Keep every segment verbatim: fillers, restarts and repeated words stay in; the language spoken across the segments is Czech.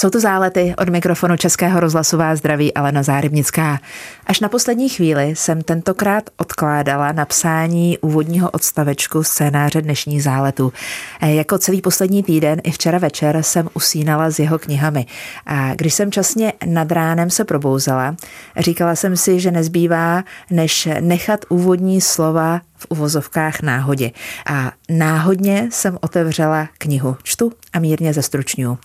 Jsou to Zálety, od mikrofonu Českého rozhlasu vás zdraví Alena Zárybnická. Až na poslední chvíli jsem tentokrát odkládala napsání úvodního odstavečku scénáře dnešních Záletů. Jako celý poslední týden i včera večer jsem usínala s jeho knihami. A když jsem časně nad ránem se probouzela, říkala jsem si, že nezbývá, než nechat úvodní slova v uvozovkách náhodě. A náhodně jsem otevřela knihu. Čtu a mírně zestručňuji.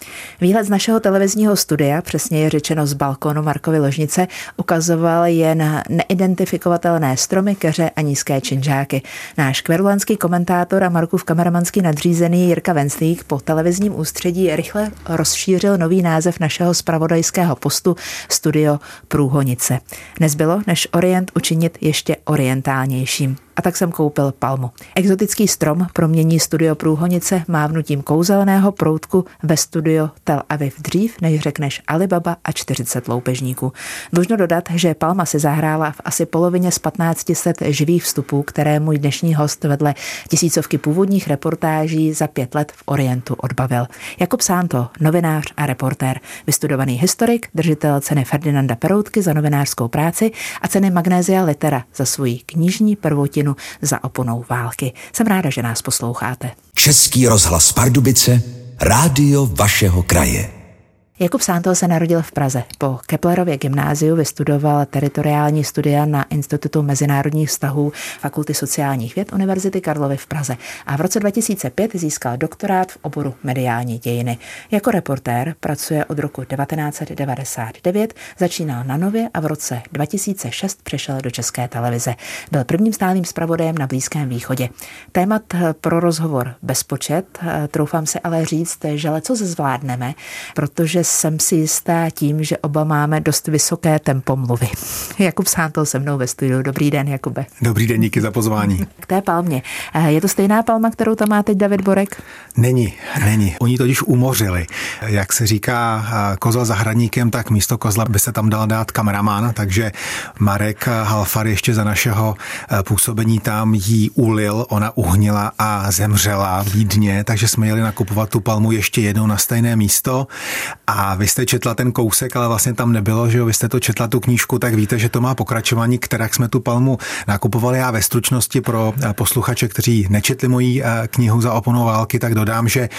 Výhled z našeho televizního studia, přesně je řečeno z balkonu Markovy ložnice, ukazoval jen neidentifikovatelné stromy, keře a nízké činžáky. Náš kverulánský komentátor a Markův kameramanský nadřízený Jirka Venslík po televizním ústředí rychle rozšířil nový název našeho zpravodajského postu Studio Průhonice. Nezbylo, než orient učinit ještě orientálnějším. A tak jsem koupil palmu. Exotický strom promění studio Průhonice mávnutím kouzelného proutku ve studio Tel Aviv dřív, než řekneš Alibaba a čtyřicet loupežníků. Dlužno dodat, že palma si zahrála v asi polovině z patnácti set živých vstupů, které můj dnešní host vedle tisícovky původních reportáží za pět let v Orientu odbavil. Jakub Szántó, novinář a reportér, vystudovaný historik, držitel ceny Ferdinanda Peroutky za novinářskou práci a ceny Magnesia Litera za svůj knižní prvotinu Za oponou války. Jsem ráda, že nás posloucháte. Český rozhlas Pardubice, rádio vašeho kraje. Jakub Szántó se narodil v Praze. Po Keplerově gymnáziu vystudoval teritoriální studia na Institutu mezinárodních vztahů Fakulty sociálních věd Univerzity Karlovy v Praze a v roce dva tisíce pět získal doktorát v oboru mediální dějiny. Jako reportér pracuje od roku devatenáct devadesát devět, začínal na Nově a v roce dva tisíce šest přešel do České televize. Byl prvním stálým zpravodajem na Blízkém východě. Témat pro rozhovor bezpočet, troufám se ale říct, že leco zvládneme, protože jsem si jistá tím, že oba máme dost vysoké tempo mluvy. Jakub Szántó se mnou ve studiu. Dobrý den, Jakube. Dobrý den, díky za pozvání. K té palmě. Je to stejná palma, kterou tam má teď David Borek? Není, není. Oni totiž umořili. Jak se říká kozla za hraníkem, tak místo kozla by se tam dal dát kameraman, takže Marek Halfar ještě za našeho působení tam jí ulil, ona uhnila a zemřela v Vídně, takže jsme jeli nakupovat tu palmu ještě jednou na stejné místo. A A vy jste četla ten kousek, ale vlastně tam nebylo, že jo, vy jste to četla tu knížku, tak víte, že to má pokračování, která jsme tu palmu nakupovali. Já ve stručnosti pro posluchače, kteří nečetli moji knihu Za oponou války, tak dodám, že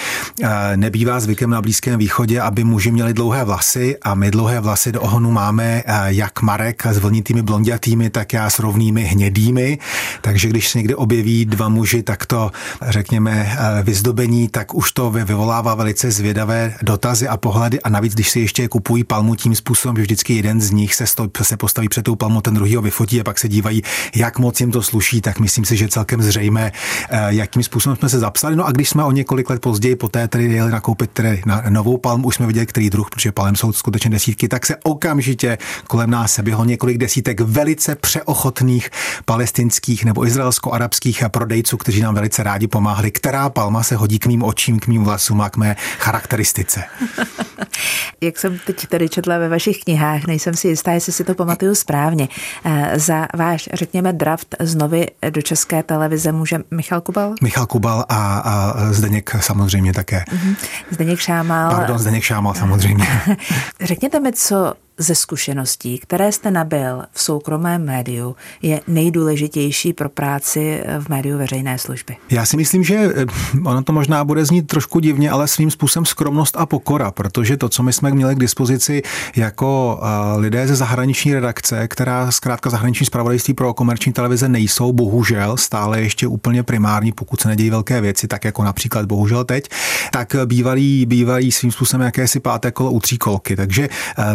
nebývá zvykem na Blízkém východě, aby muži měli dlouhé vlasy a my dlouhé vlasy do ohonu máme jak Marek s vlnitými blondětými, tak já s rovnými hnědými. Takže když se někdy objeví dva muži, tak to řekněme vyzdobení, tak už to vyvolává velice zvědavé dotazy a pohledy. A navíc, když si ještě kupují palmu tím způsobem, že vždycky jeden z nich se, stoj, se postaví před tou palmu, ten druhý ho vyfotí a pak se dívají, jak moc jim to sluší, tak myslím si, že celkem zřejmé, jakým způsobem jsme se zapsali. No a když jsme o několik let později poté tedy jeli nakoupit tedy na novou palmu, už jsme viděli, který druh, protože palem jsou skutečně desítky, tak se okamžitě kolem nás se běhlo několik desítek velice přeochotných palestinských nebo izraelsko-arabských prodejců, kteří nám velice rádi pomáhli, která palma se hodí k mým očím, k mým vlasům a k mé charakteristice. Jak jsem teď tady četla ve vašich knihách, nejsem si jistá, jestli si to pamatuju správně. Za váš, řekněme, draft z Novy do České televize může Michal Kubal? Michal Kubal a, a Zdeněk samozřejmě také. Zdeněk Šámal. Pardon, Zdeněk Šámal samozřejmě. Řekněte mi, co ze zkušeností, které jste nabyl v soukromém médiu, je nejdůležitější pro práci v médiu veřejné služby? Já si myslím, že ono to možná bude znít trošku divně, ale svým způsobem skromnost a pokora, protože to, co my jsme měli k dispozici jako lidé ze zahraniční redakce, která zkrátka zahraniční zpravodajství pro komerční televize nejsou, bohužel stále ještě úplně primární, pokud se nedějí velké věci, tak jako například bohužel teď, tak bývalí, bývalí svým způsobem jakési páté kolo u tříkolky. Takže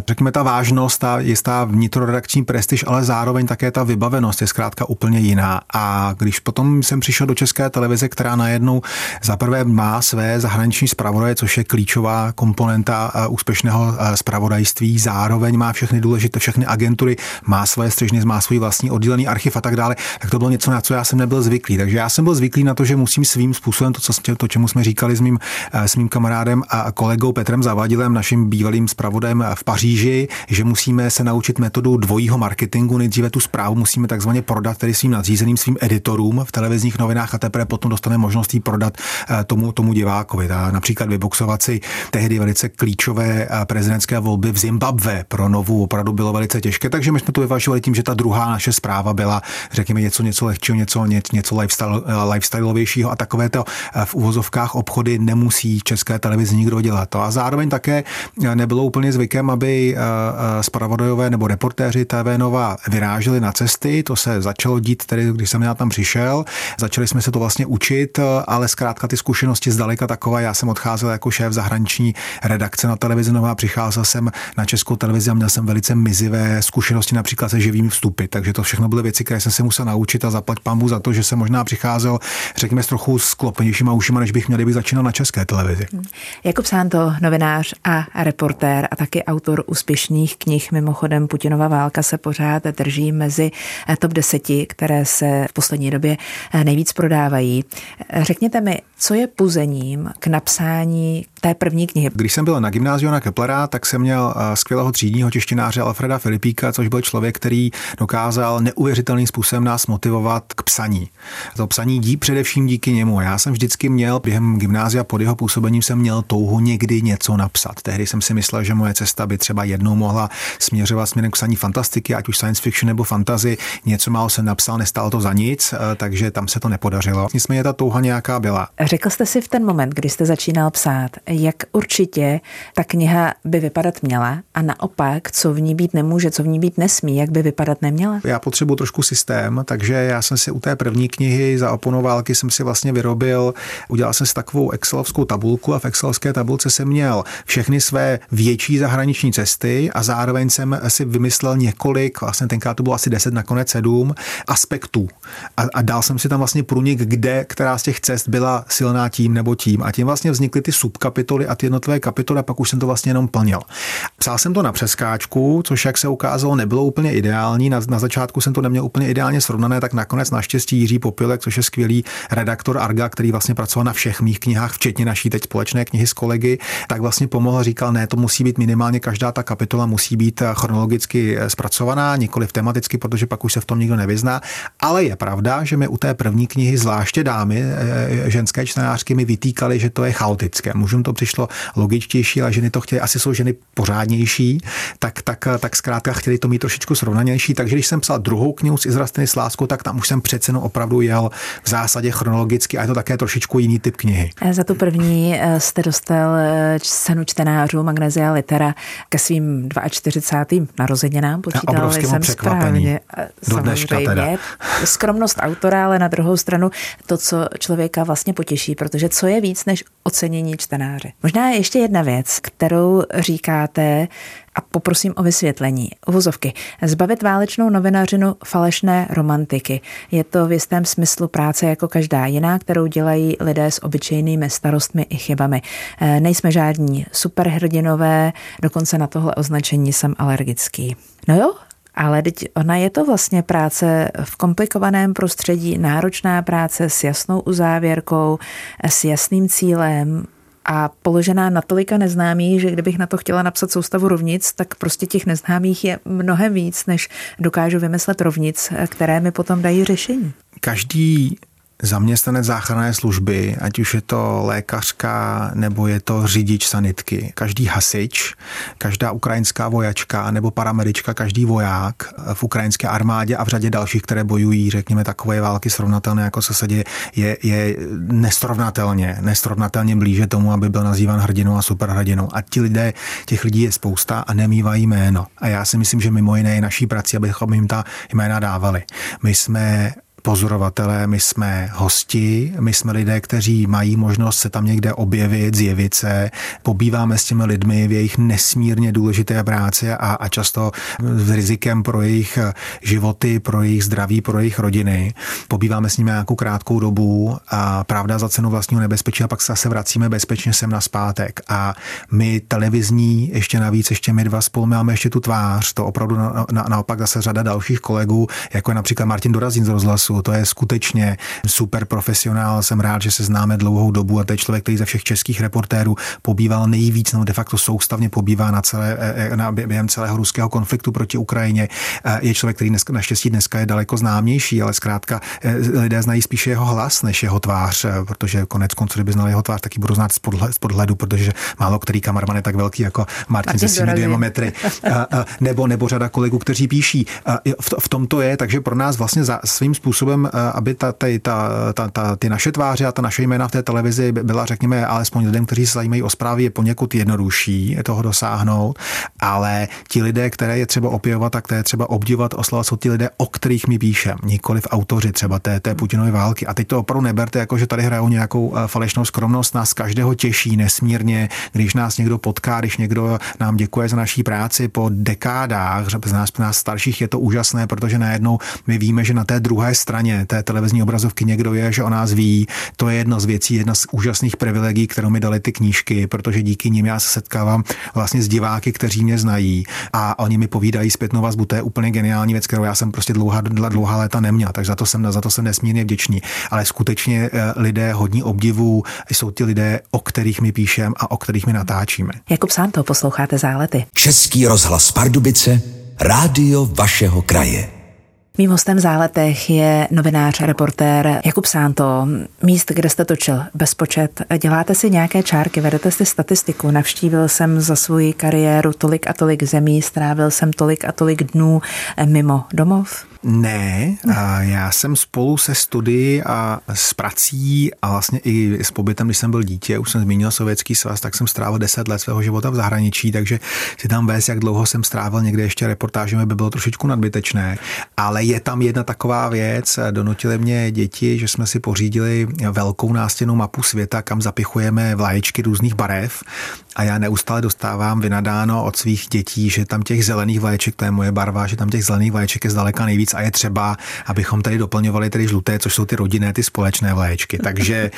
řekněme, ta vážnost, ta jistá vnitroredakční prestiž, ale zároveň také ta vybavenost je zkrátka úplně jiná. A když potom jsem přišel do České televize, která najednou zaprvé má své zahraniční zpravodaje, což je klíčová komponenta úspěšného zpravodajství, zároveň má všechny důležité, všechny agentury, má své střežny, má svůj vlastní oddělený archiv a tak dále, tak to bylo něco, na co já jsem nebyl zvyklý. Takže já jsem byl zvyklý na to, že musím svým způsobem to, co, to čemu jsme říkali s mým, s mým kamarádem a kolegou Petrem Zavadilem, naším bývalým zpravodajem v Paříži, že musíme se naučit metodu dvojího marketingu. Nejdříve tu zprávu musíme takzvaně prodat tedy svým nadřízeným, svým editorům v televizních novinách a teprve potom dostane možnost jí prodat tomu, tomu divákovi. A například vyboxovat si tehdy velice klíčové prezidentské volby v Zimbabwe pro Novu opravdu bylo velice těžké, takže my jsme to vyvažovali tím, že ta druhá naše zpráva byla, řekněme, něco něco lehčího, něco něco lifestyle, lifestyleovějšího a takovéto v uvozovkách obchody nemusí České televizi nikdo dělat. A zároveň také nebylo úplně zvykem, aby zpravodajové nebo reportéři té vé Nova vyráželi na cesty, to se začalo dít tedy, když jsem já tam přišel, začali jsme se to vlastně učit, ale zkrátka ty zkušenosti zdaleka takové, já jsem odcházel jako šéf zahraniční redakce na televizi Nova, přicházel jsem na Českou televizi a měl jsem velice mizivé zkušenosti například se živými vstupy, takže to všechno byly věci, které jsem se musel naučit a zaplať pambu za to, že jsem možná přicházel, řekněme, s trochu sklopenějšíma ušima, než bych měl, kdyby začínal na České televizi. Jakub Szántó, novinář a reportér a taky autor úspěšných knih, mimochodem Putinova válka se pořád drží mezi top deset, které se v poslední době nejvíc prodávají. Řekněte mi, co je puzením k napsání té první knihy? Když jsem byl na gymnáziu na Keplera, tak jsem měl skvělého třídního češtináře Alfreda Filipíka, což byl člověk, který dokázal neuvěřitelným způsobem nás motivovat k psaní. To psaní dí především díky němu. Já jsem vždycky měl během gymnázia pod jeho působením jsem měl touhu někdy něco napsat. Tehdy jsem si myslel, že moje cesta by třeba jednou mohla směřovat směrem k psaní fantastiky, ať už science fiction nebo fantasy. Něco málo jsem napsal, nestálo to za nic, takže tam se to nepodařilo. Nicméně ta touha nějaká byla. Řekl jste si v ten moment, kdy jste začínal psát, jak určitě ta kniha by vypadat měla a naopak, co v ní být nemůže, co v ní být nesmí, jak by vypadat neměla? Já potřebuji trošku systém, takže já jsem si u té první knihy Za oponou války jsem si vlastně vyrobil, udělal jsem si takovou excelovskou tabulku a v excelské tabulce jsem měl všechny své větší zahraniční cesty a zároveň jsem si vymyslel několik, vlastně tenkrát to bylo asi deset, nakonec sedm aspektů. A, a dal jsem si tam vlastně průnik, kde, která z těch cest byla silná tím nebo tím. A tím vlastně vznikly ty subkapitoly a ty jednotlivé kapitoly a pak už jsem to vlastně jenom plnil. Psal jsem to na přeskáčku, což jak se ukázalo, nebylo úplně ideální. Na, na začátku jsem to neměl úplně ideálně srovnané, tak nakonec naštěstí Jiří Popilek, což je skvělý redaktor Arga, který vlastně pracoval na všech mých knihách, včetně naší teď společné knihy s kolegy, tak vlastně pomohl, říkal, ne, to musí být minimálně každá ta kapitola musí být chronologicky zpracovaná, nikoliv tematicky, protože pak už se v tom nikdo nevyzná, ale je pravda, že mi u té první knihy zvláště dámy, ženské čtenářky mi vytýkali, že to je chaotické. Mužům to přišlo logičtější, ale ženy to chtěly, asi jsou ženy pořádnější, tak tak tak zkrátka chtěli to mít trošičku srovnanější, takže když jsem psal druhou knihu s Izrastýny s láskou, tak tam už jsem přece no opravdu jel v zásadě chronologicky, a je to také trošičku jiný typ knihy. Za tu první jste dostal cenu čtenářů Magnesia Litera ke svým čtyřicátým druhým narozeninám, počítala jsem správně. Samozřejmě, skromnost autora, ale na druhou stranu to, co člověka vlastně potěší, protože co je víc než ocenění čtenáře. Možná je ještě jedna věc, kterou říkáte, a poprosím o vysvětlení. Uvozovky. Zbavit válečnou novinařinu falešné romantiky. Je to v jistém smyslu práce jako každá jiná, kterou dělají lidé s obyčejnými starostmi i chybami. Nejsme žádní superhrdinové, dokonce na tohle označení jsem alergický. No jo, ale teď ona je to vlastně práce v komplikovaném prostředí, náročná práce s jasnou uzávěrkou, s jasným cílem, a položená na tolika neznámých, že kdybych na to chtěla napsat soustavu rovnic, tak prostě těch neznámých je mnohem víc, než dokážu vymyslet rovnic, které mi potom dají řešení. Každý zaměstnanec záchranné služby, ať už je to lékařka, nebo je to řidič sanitky. Každý hasič, každá ukrajinská vojačka, nebo paramedička, každý voják v ukrajinské armádě a v řadě dalších, které bojují, řekněme, takové války srovnatelné, jako se děje, je, je nesrovnatelně, nesrovnatelně blíže tomu, aby byl nazýván hrdinou a superhrdinou. A ti lidé, těch lidí je spousta a nemývají jméno. A já si myslím, že mimo jiné je naší prací, abychom jim ta jména dávali. My jsme pozorovatelé, my jsme hosti, my jsme lidé, kteří mají možnost se tam někde objevit, zjevit se, pobýváme s těmi lidmi v jejich nesmírně důležité práci a, a často s rizikem pro jejich životy, pro jejich zdraví, pro jejich rodiny. Pobýváme s nimi nějakou krátkou dobu a pravda za cenu vlastního nebezpečí a pak se vracíme bezpečně sem na zpátek. A my televizní, ještě navíc, ještě my dva spolu máme ještě tu tvář, to opravdu na, na, naopak zase řada dalších kolegů, jako je například Martin Dorazín z rozhlasu, času. To je skutečně super profesionál. Jsem rád, že se známe dlouhou dobu a to je člověk, který ze všech českých reportérů pobýval nejvíc, no de facto soustavně pobývá na celé, na, během celého ruského konfliktu proti Ukrajině. Je člověk, který dnes, naštěstí dneska je daleko známější, ale zkrátka lidé znají spíše jeho hlas než jeho tvář, protože konec konců, kdyby znali jeho tvář, taky budu znát z podhledu, protože málo který kameraman je tak velký jako Martin se svými dvěma metry, nebo, nebo řada kolegů, kteří píší. V tom to je, takže pro nás vlastně za svým způsobem, aby ta, ta, ta, ta, ta, ty naše tváře a ta naše jména v té televizi byla, řekněme, alespoň lidem, kteří se zajímají o zprávy, je poněkud jednodušší toho dosáhnout, ale ti lidé, které je třeba opěvovat a které třeba obdivovat, oslovat, jsou ti lidé, o kterých my píšem, nikoliv autoři třeba té, té Putinovy války. A teď to opravdu neberte, jako že tady hrajou nějakou falešnou skromnost, nás každého těší nesmírně, když nás někdo potká, když někdo nám děkuje za naší práci po dekádách, z nás, nás starších je to úžasné, protože najednou my víme, že na té druhé straně té televizní obrazovky někdo je, že o nás ví. To je jedna z věcí, jedna z úžasných privilegií, kterou mi dali ty knížky, protože díky nim já se setkávám vlastně s diváky, kteří mě znají a oni mi povídají zpětnou vazbu. To je úplně geniální věc, kterou já jsem prostě dlouhá, dlouhá léta neměl, takže za to jsem, za to jsem nesmírně vděčný. Ale skutečně lidé hodní obdivu jsou ti lidé, o kterých my píšeme a o kterých my natáčíme. Jakub Szántó, posloucháte Zálety. Český rozhlas Pardubice, rádio vašeho kraje. Mým hostem v Záletech je novinář, reportér Jakub Szántó. Míst, kde jste točil bezpočet, děláte si nějaké čárky, vedete si statistiku, navštívil jsem za svou kariéru tolik a tolik zemí, strávil jsem tolik a tolik dnů mimo domov? Ne, a já jsem spolu se studii a s prací a vlastně i s pobytem, když jsem byl dítě, už jsem zmínil Sovětský svaz, tak jsem strávil deset let svého života v zahraničí, takže si tam vést, jak dlouho jsem strávil někde ještě reportážem, by bylo trošičku nadbytečné, ale je tam jedna taková věc, donutili mě děti, že jsme si pořídili velkou nástěnnou mapu světa, kam zapichujeme vlaječky různých barev a já neustále dostávám vynadáno od svých dětí, že tam těch zelených vlaječek, to je moje barva, že tam těch zelených vlaječek je zdaleka nejvíc a je třeba, abychom tady doplňovali tedy žluté, což jsou ty rodinné, ty společné vlaječky. Takže,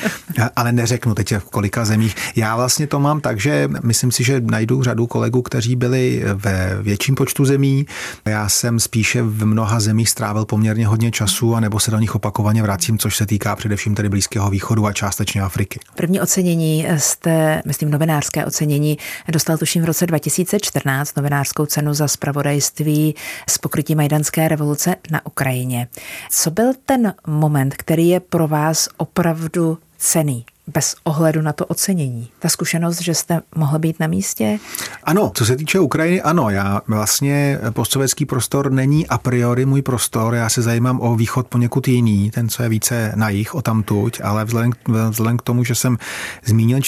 ale neřeknu teď v kolika zemích. Já vlastně to mám tak, že myslím si, že najdu řadu kolegů, kteří byli ve větším počtu zemí. Já jsem spíše v mnoha zemích strávil poměrně hodně času a nebo se do nich opakovaně vracím, což se týká především tedy Blízkého východu a částečně Afriky. První ocenění jste, myslím, novinářské ocenění dostal tuším v roce dva tisíce čtrnáct, novinářskou cenu za zpravodajství z pokrytí majdanské revoluce na Ukrajině. Co byl ten moment, který je pro vás opravdu cenný? Bez ohledu na to ocenění. Ta zkušenost, že jste mohl být na místě? Ano, co se týče Ukrajiny, ano. Já vlastně postsovětský prostor není a priori můj prostor. Já se zajímám o východ poněkud jiný, ten, co je více na jih, o tamtuť, ale vzhledem, vzhledem k tomu, že jsem zmínil,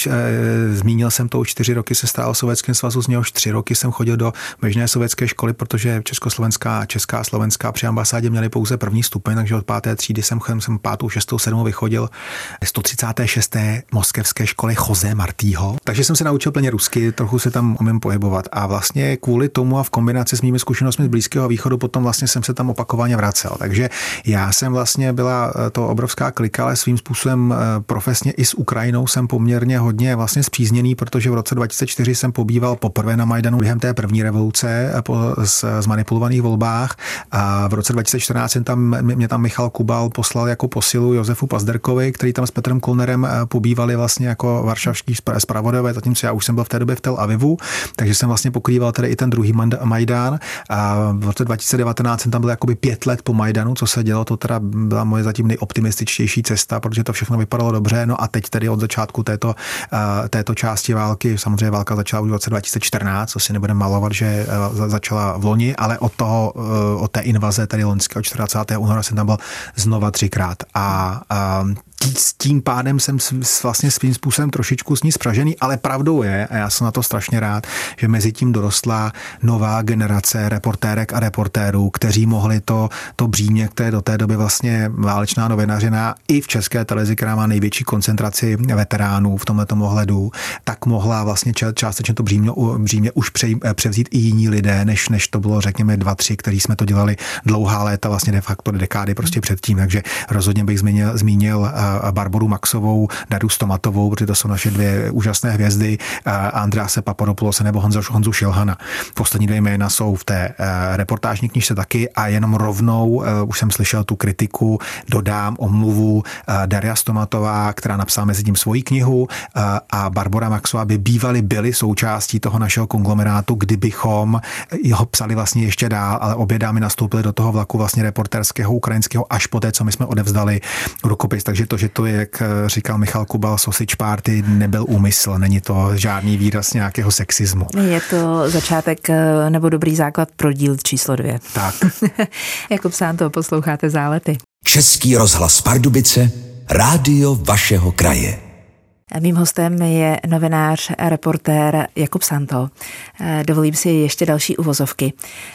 zmínil jsem to už čtyři roky, se strávil v Sovětském svazu, z něhož tři roky jsem chodil do běžné sovětské školy, protože československá, česká a slovenská při ambasádě měli pouze první stupeň, takže od páté třídy jsem, jsem pátou, šestou, sedmou vychodil sto třicáté šesté moskevské škole Jose Martího. Takže jsem se naučil plně rusky, trochu se tam umím pohybovat. A vlastně kvůli tomu a v kombinaci s mými zkušenostmi z Blízkého východu potom vlastně jsem se tam opakovaně vracel. Takže já jsem vlastně byla to obrovská klika, ale svým způsobem profesně i s Ukrajinou jsem poměrně hodně vlastně zpřízněný, protože v roce dva tisíce čtyři jsem pobýval poprvé na Majdanu během té první revoluce po zmanipulovaných volbách. A v roce dva tisíce čtrnáct jsem tam, mě tam Michal Kubal poslal jako posilu Josefu Pazderkovi, který tam s Petrem Kulnerem pobývali vlastně jako varšavští zpravodajové, zatímco já už jsem byl v té době v Tel Avivu, takže jsem vlastně pokrýval tady i ten druhý Majdán a v roce dva tisíce devatenáct jsem tam byl jakoby pět let po Majdanu, co se dělo, to teda byla moje zatím nejoptimističtější cesta, protože to všechno vypadalo dobře, no a teď tedy od začátku této, této části války, samozřejmě válka začala už v roce dva tisíce čtrnáct, co si nebudeme malovat, že začala v loni, ale od toho, od té invaze tady loňského čtyřiadvacátého února jsem tam byl znova třikrát a, a S tím pádem jsem vlastně svým způsobem trošičku s ní spražený, ale pravdou je, a já jsem na to strašně rád, že mezi tím dorostla nová generace reportérek a reportérů, kteří mohli to, to břímě, které do té doby vlastně válečná novinařina i v České televizi, která má největší koncentraci veteránů v tomhletom ohledu, tak mohla vlastně částečně to břímě, břímě už převzít i jiní lidé, než, než to bylo, řekněme, dva, tři, který jsme to dělali dlouhá léta, vlastně de facto dekády prostě předtím. Takže rozhodně bych zmínil, zmínil Barboru Maxovou, Dariu Stomatovou, protože to jsou naše dvě úžasné hvězdy, Andrease Papadopoulose nebo Honzu, Honzu Šilhana. Poslední dvě jména jsou v té reportážní knižce taky a jenom rovnou, už jsem slyšel tu kritiku, dodám omluvu Daria Stomatová, která napsala mezi tím svoji knihu, a Barbora Maxová by bývaly byly součástí toho našeho konglomerátu, kdybychom ho psali vlastně ještě dál, ale obě dámy nastoupily do toho vlaku vlastně reportérského ukrajinského až po té, co my jsme odevzdali rukopis. Takže to, že to je, jak říkal Michal Kubal, sausage party, nebyl úmysl, není to žádný výraz nějakého sexismu. Je to začátek nebo dobrý základ pro díl číslo dvě. Tak. Jakub Szántó, posloucháte Zálety. Český rozhlas Pardubice, rádio vašeho kraje. Mým hostem je novinář, reportér Jakub Szántó. Dovolím si ještě další uvozovky.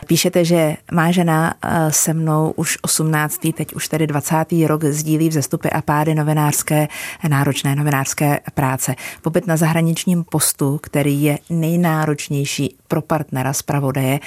Píšete, že má žena se mnou už osmnáctý, teď už tedy dvacátý rok sdílí vzestupy a pády novinářské, náročné novinářské práce. Pobyt na zahraničním postu, který je nejnáročnější pro partnera zpravodaje,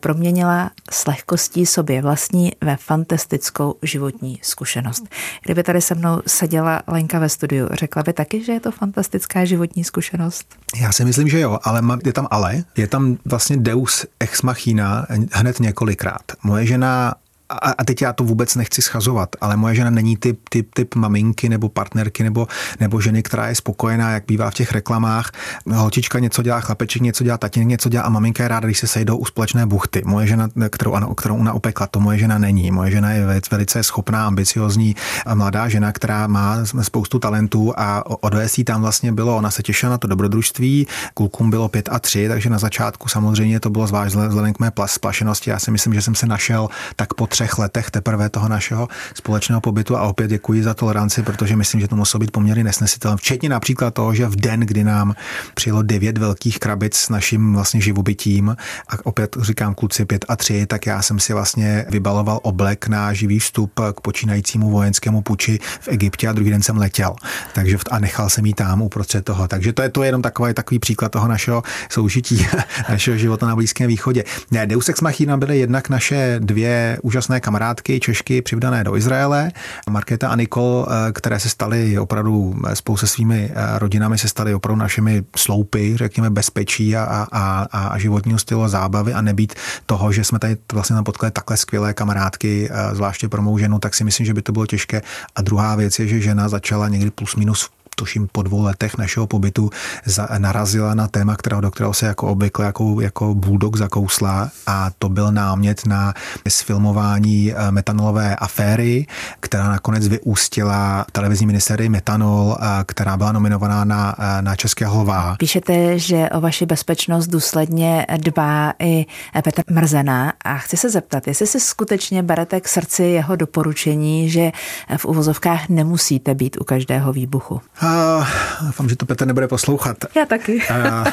proměnila s lehkostí sobě vlastní ve fantastickou životní zkušenost. Kdyby tady se mnou seděla Lenka ve studiu, řekla by taky, že je to fantastická životní zkušenost? Já si myslím, že jo, ale je tam ale. Je tam vlastně deus ex machina hned několikrát. Moje žena, a teď já to vůbec nechci schazovat, ale moje žena není typ, typ, typ maminky nebo partnerky nebo, nebo ženy, která je spokojená, jak bývá v těch reklamách. Holčička něco dělá, chlapeček něco dělá, tatínek něco dělá a maminka je ráda, když se sejdou u společné buchty. Moje žena, kterou, ano, kterou ona opekla, to moje žena není. Moje žena je velice schopná, ambiciozní mladá žena, která má spoustu talentů a odvést jí tam vlastně bylo, ona se těšila na to dobrodružství, klukům bylo pět a tři, takže na začátku samozřejmě to bylo zvlášť vzhledem k mé splašenosti. Já si myslím, že jsem se našel tak po třech letech teprve toho našeho společného pobytu a opět děkuji za toleranci, protože myslím, že to muselo být poměrně nesnesitelné. Včetně například toho, že v den, kdy nám přijelo devět velkých krabic s naším vlastně živobytím, a opět říkám kluci pět a tři, tak já jsem si vlastně vybaloval oblek na živý vstup k počínajícímu vojenskému puči v Egyptě a druhý den jsem letěl. Takže a nechal jsem jí tam uprostřed toho. Takže to je to jenom takový takový příklad toho našeho soužití, našeho života na Blízkém východě. Ne, deus ex machina byly jednak naše dvě úžasné kamarádky Češky přivdané do Izraele, Markéta a Nikol, které se staly opravdu spolu se svými rodinami, se staly opravdu našimi sloupy, řekněme, bezpečí a, a, a životního stylu a zábavy, a nebýt toho, že jsme tady vlastně napotkali takhle skvělé kamarádky, zvláště pro mou ženu, tak si myslím, že by to bylo těžké. A druhá věc je, že žena začala někdy plus minus tuším po dvou letech našeho pobytu za, narazila na téma, kterého, do kterého se jako obvykle jako, jako bulldog zakousla, a to byl námět na sfilmování metanolové aféry, která nakonec vyústila televizní minisérii Metanol, která byla nominovaná na, na Česká Nová. Píšete, že o vaši bezpečnost důsledně dbá i Petr Mrzena, a chci se zeptat, jestli si skutečně berete k srdci jeho doporučení, že v uvozovkách nemusíte být u každého výbuchu. Uh, doufám, že to Petr nebude poslouchat. Já taky. uh,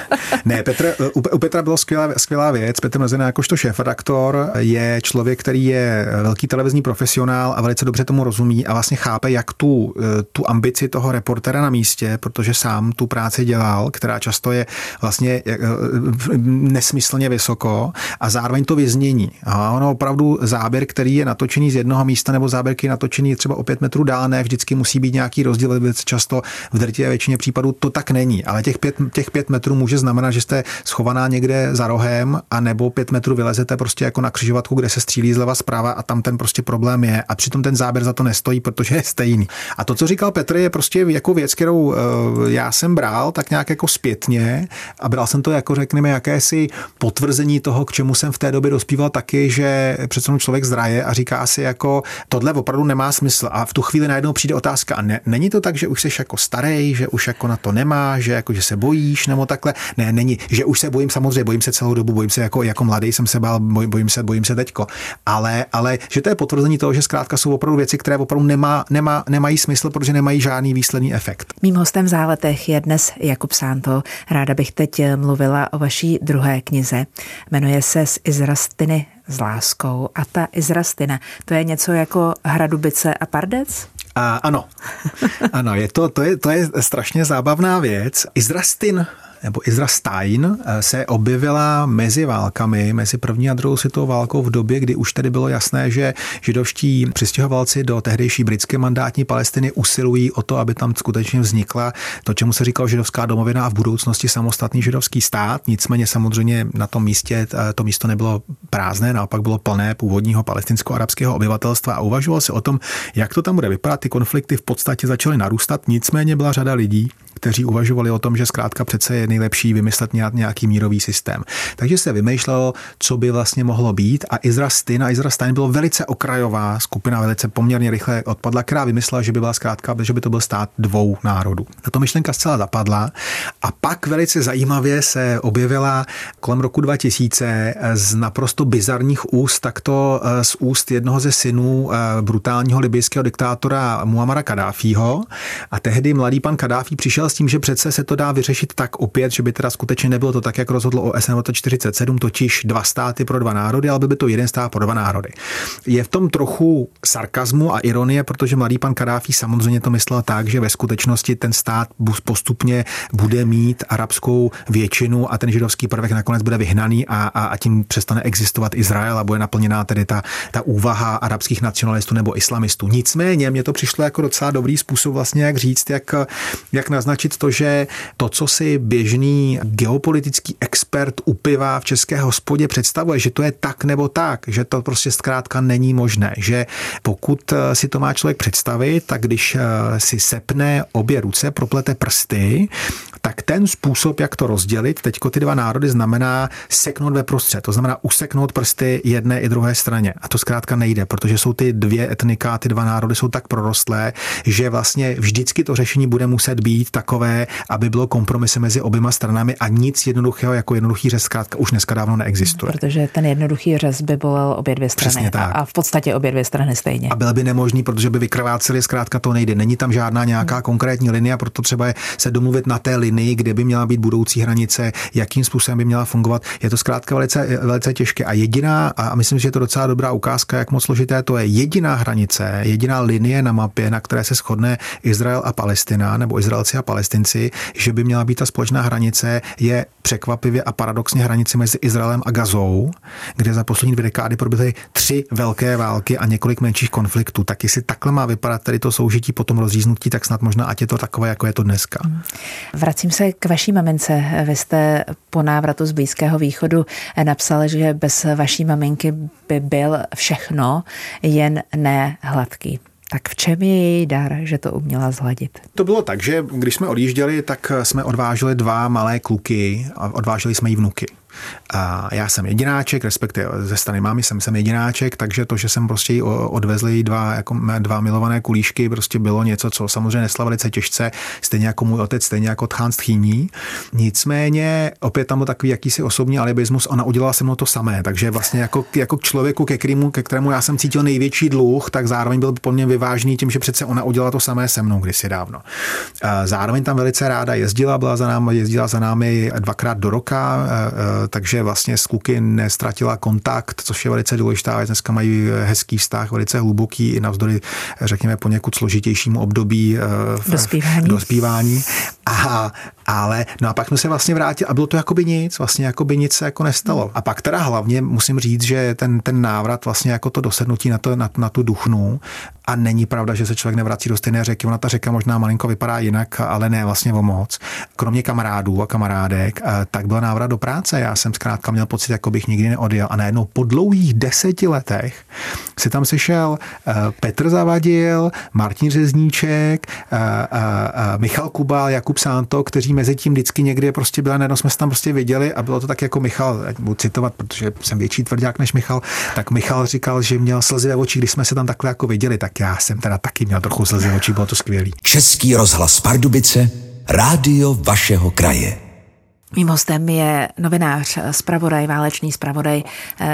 ne, Petr, u, u Petra byla skvělá, skvělá věc. Petr Mrzena jakožto šéfredaktor je člověk, který je velký televizní profesionál a velice dobře tomu rozumí a vlastně chápe, jak tu, tu ambici toho reportéra na místě, protože sám tu práci dělal, která často je vlastně nesmyslně vysoko, a zároveň to vyznění. A ono opravdu záběr, který je natočený z jednoho místa, nebo záběr, který je natočený třeba o pět metrů dál, ne vždycky musí být nějaký rozdíl, často v drtivé většině případů to tak není, ale těch pět, těch pět metrů může znamenat, že jste schovaná někde za rohem, a nebo pět metrů vylezete prostě jako na křižovatku, kde se střílí zleva zprava, a tam ten prostě problém je, a přitom ten záběr za to nestojí, protože je stejný. A to, co říkal Petr, je prostě jako věc, kterou já jsem bral tak nějak jako zpětně, a bral jsem to jako, řekněme, jakési potvrzení toho, k čemu jsem v té době dospíval taky, že přece člověk zraje a říká si jako tohle opravdu nemá smysl, a v tu chvíli najednou přijde otázka, a ne, není to tak, že už seš jako starej, že už jako na to nemá, že jako že se bojíš nebo takhle. Ne, není, že už se bojím, samozřejmě bojím se celou dobu, bojím se jako jako mladý jsem se bál, boj, bojím se, bojím se teďko. Ale ale že to je potvrzení toho, že zkrátka jsou opravdu věci, které opravdu nemá, nemá nemají smysl, protože nemají žádný výsledný efekt. Mým hostem v Záletech je dnes Jakub Szántó. Ráda bych teď mluvila o vaší druhé knize. Jmenuje se Z Izrastýny s láskou, a ta Izrastýna, to je něco jako Hradubice a Pardec? A ano, ano, je to, to, je, to je strašně zábavná věc. Izrastýn nebo Izrastýn se objevila mezi válkami, mezi první a druhou světovou válkou v době, kdy už tedy bylo jasné, že židovští přistěhovalci do tehdejší britské mandátní Palestiny usilují o to, aby tam skutečně vznikla to, čemu se říkalo židovská domovina a v budoucnosti samostatný židovský stát. Nicméně samozřejmě na tom místě to místo nebylo prázdné, naopak bylo plné původního palestinsko-arabského obyvatelstva a uvažovalo se o tom, jak to tam bude vypadat. Ty konflikty v podstatě začaly narůstat, nicméně byla řada lidí, kteří uvažovali o tom, že zkrátka přece je nejlepší vymyslet nějaký mírový systém. Takže se vymýšlelo, co by vlastně mohlo být, a Izrastýn a Izrastýn bylo velice okrajová skupina, velice poměrně rychle odpadla, která vymyslela, že by byla zkrátka, že by to byl stát dvou národů. Tato myšlenka zcela zapadla a pak velice zajímavě se objevila kolem roku dva tisíce z naprosto bizarních úst, takto z úst jednoho ze synů brutálního libijského diktátora Muammara Kaddáfího, a tehdy mladý pan Kaddáfí přišel s tím, že přece se to dá vyřešit tak opět, že by teda skutečně nebylo to tak, jak rozhodlo O S N v roce čtyřicet sedm, totiž dva státy pro dva národy, ale by, by to jeden stát pro dva národy. Je v tom trochu sarkazmu a ironie, protože mladý pan Kaddáfí samozřejmě to myslel tak, že ve skutečnosti ten stát postupně bude mít arabskou většinu a ten židovský prvek nakonec bude vyhnaný a, a, a tím přestane existovat Izrael a bude naplněná tedy ta, ta úvaha arabských nacionalistů nebo islamistů. Nicméně mě to přišlo jako docela dobrý způsob vlastně, jak říct, jak, jak naznačit to, že to, co si běžný geopolitický expert upivá v české hospodě, představuje, že to je tak nebo tak, že to prostě zkrátka není možné, že pokud si to má člověk představit, tak když si sepne obě ruce, proplete prsty, tak ten způsob, jak to rozdělit, teďko ty dva národy, znamená seknout ve prostřed, to znamená useknout prsty jedné i druhé straně. A to zkrátka nejde, protože jsou ty dvě etnika, ty dva národy jsou tak prorostlé, že vlastně vždycky to řešení bude muset být takové, aby bylo kompromisy mezi oběma stranami a nic jednoduchého jako jednoduchý řez zkrátka už dneska dávno neexistuje. Protože ten jednoduchý řez by bolel obě dvě strany. Přesně tak. A v podstatě obě dvě strany stejně. A byl by nemožný, protože by vykrváceli, zkrátka to nejde. Není tam žádná nějaká hmm. konkrétní linie, proto třeba je se domluvit na té linii, kde by měla být budoucí hranice, jakým způsobem by měla fungovat. Je to zkrátka velice, velice těžké. A jediná, a myslím, že je to docela dobrá ukázka, jak moc složité to je, jediná hranice, jediná linie na mapě, na které se shodne Izrael a Palestina, nebo Izraelci a Palestinci, že by měla být ta společná hranice, je překvapivě a paradoxně hranice mezi Izraelem a Gazou, kde za poslední dvě dekády proběhly tři velké války a několik menších konfliktů. Tak jestli takhle má vypadat tady to soužití po tom rozříznutí, tak snad možná ať je to takové, jako je to dneska. Vracím se k vaší mamince. Vy jste po návratu z Blízkého východu napsal, že bez vaší maminky by byl všechno, jen ne hladký. Tak v čem je její dar, že to uměla zhladit? To bylo tak, že když jsme odjížděli, tak jsme odváželi dva malé kluky a odváželi jsme jí vnuky. A já jsem jedináček, respektive ze strany mámy jsem, jsem jedináček, takže to, že jsem prostě odvezli dva, jako dva milované kulíšky, prostě bylo něco, co samozřejmě nesla velice těžce, stejně jako můj otec, stejně jako tchán z tchýní. Nicméně opět tam byl takový jakýsi osobní alibismus, ona udělala se mnou to samé, takže vlastně jako, jako k člověku, ke kterému, ke kterému já jsem cítil největší dluh, tak zároveň byl po mně vyvážený tím, že přece ona udělala to samé se mnou kdysi dávno. Zároveň tam velice ráda jezdila, byla za námi, jezdila za námi dvakrát do roka, takže vlastně s kluky neztratila kontakt, což je velice důležitá. Dneska mají hezký vztah, velice hluboký, i navzdory, řekněme, poněkud složitějšímu období dospívání. dospívání. Aha, ale no a pak jsme se vlastně vrátili a bylo to jakoby nic, vlastně jakoby nic se jako nestalo. A pak teda hlavně musím říct, že ten, ten návrat vlastně jako to dosednutí na, to, na, na tu duchnu, a není pravda, že se člověk nevrací do stejné řeky. Ona ta řeka možná malinko vypadá jinak, ale ne vlastně o moc. Kromě kamarádů a kamarádek, tak byl návrat do práce. Já jsem zkrátka měl pocit, jako bych nikdy neodjel. A najednou po dlouhých deseti letech si tam sešel Petr Zavadil, Martin Řezníček, Michal Kubal, Jakub Szántó, kteří mezi tím vždycky někdy prostě byla, najednou jsme se tam prostě viděli a bylo to tak jako Michal, budu citovat, protože jsem větší tvrdák než Michal, tak Michal říkal, že měl slzy ve očích, když jsme se tam takhle jako viděli, tak já jsem teda taky měl trochu slzy v očích, bylo to skvělý. Český rozhlas Pardubice, rádio vašeho kraje. Mým hostem je novinář, zpravodaj, válečný zpravodaj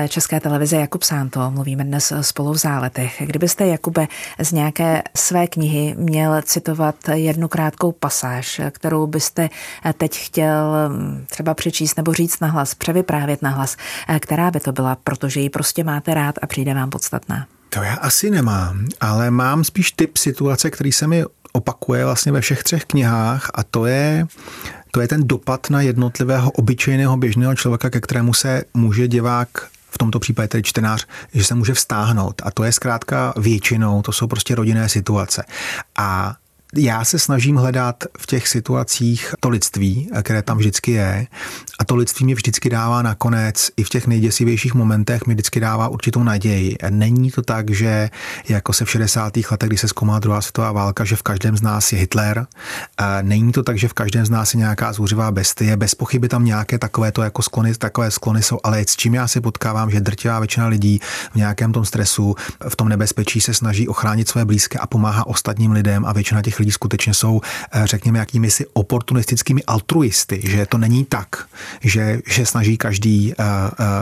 České televize Jakub Szántó. Mluvíme dnes spolu v Záletech. Kdybyste, Jakube, z nějaké své knihy měl citovat jednu krátkou pasáž, kterou byste teď chtěl třeba přečíst nebo říct nahlas, převyprávět nahlas, která by to byla, protože ji prostě máte rád a přijde vám podstatná? To já asi nemám, ale mám spíš typ situace, který se mi opakuje vlastně ve všech třech knihách, a to je to je ten dopad na jednotlivého obyčejného běžného člověka, ke kterému se může divák, v tomto případě tedy čtenář, že se může vztáhnout. A to je zkrátka většinou, to jsou prostě rodinné situace. A já se snažím hledat v těch situacích to lidství, které tam vždycky je, a to lidství mě vždycky dává nakonec, i v těch nejděsivějších momentech, mě vždycky dává určitou naději. Není to tak, že jako se v šedesátých letech, kdy se zkoumá druhá světová válka, že v každém z nás je Hitler. Není to tak, že v každém z nás je nějaká zůřivá bestie. Bez pochyby tam nějaké takové to jako sklony, takové sklony jsou, ale s čím já se potkávám, že drtivá většina lidí v nějakém tom stresu, v tom nebezpečí se snaží ochránit své blízké a pomáhá ostatním lidem, a většina těch lidí skutečně jsou, řekněme, jakými si oportunistickými altruisty, že to není tak, že, že snaží každý uh,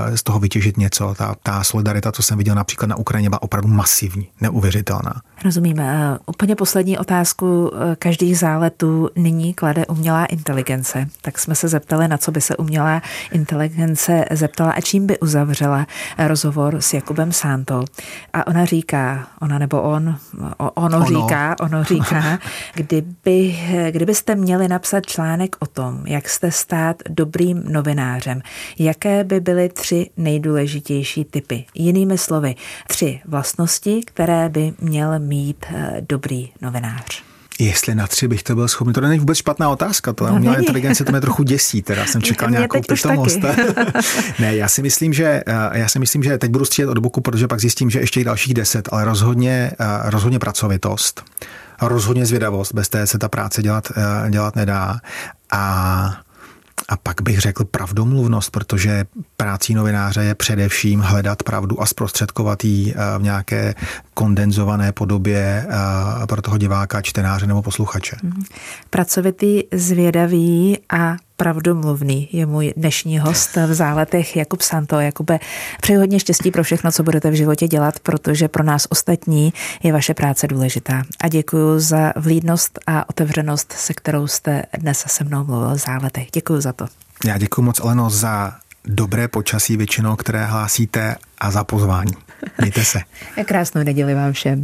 uh, z toho vytěžit něco. Ta, ta solidarita, co jsem viděl například na Ukrajině, byla opravdu masivní, neuvěřitelná. Rozumím. Úplně poslední otázku každých záletů nyní klade umělá inteligence. Tak jsme se zeptali, na co by se umělá inteligence zeptala a čím by uzavřela rozhovor s Jakubem Szántó. A ona říká, ona nebo on, ono, ono. říká, ono říká, Kdyby, kdybyste měli napsat článek o tom, jak jste stát dobrým novinářem, jaké by byly tři nejdůležitější typy? Jinými slovy, tři vlastnosti, které by měl mít dobrý novinář. Jestli na tři bych to byl schopný, to není vůbec špatná otázka, to no, umělá inteligence, to mě trochu děsí, teda jsem čekal nějakou pitomost. Ne, já si myslím, že já si myslím, že teď budu střílet od boku, protože pak zjistím, že ještě i dalších deset, ale rozhodně, rozhodně pracovitost. Rozhodně zvědavost, bez té se ta práce dělat, dělat nedá. A, a pak bych řekl pravdomluvnost, protože prácí novináře je především hledat pravdu a zprostředkovat ji v nějaké kondenzované podobě pro toho diváka, čtenáře nebo posluchače. Pracovitý, zvědavý a pravdomluvný je můj dnešní host v Záletech Jakub Szántó. Jakube, přeji hodně štěstí pro všechno, co budete v životě dělat, protože pro nás ostatní je vaše práce důležitá. A děkuji za vlídnost a otevřenost, se kterou jste dnes se mnou mluvil v Záletech. Děkuji za to. Já děkuji moc, Aleno, za dobré počasí většinou, které hlásíte, a za pozvání. Mějte se. Krásnou neděli vám všem.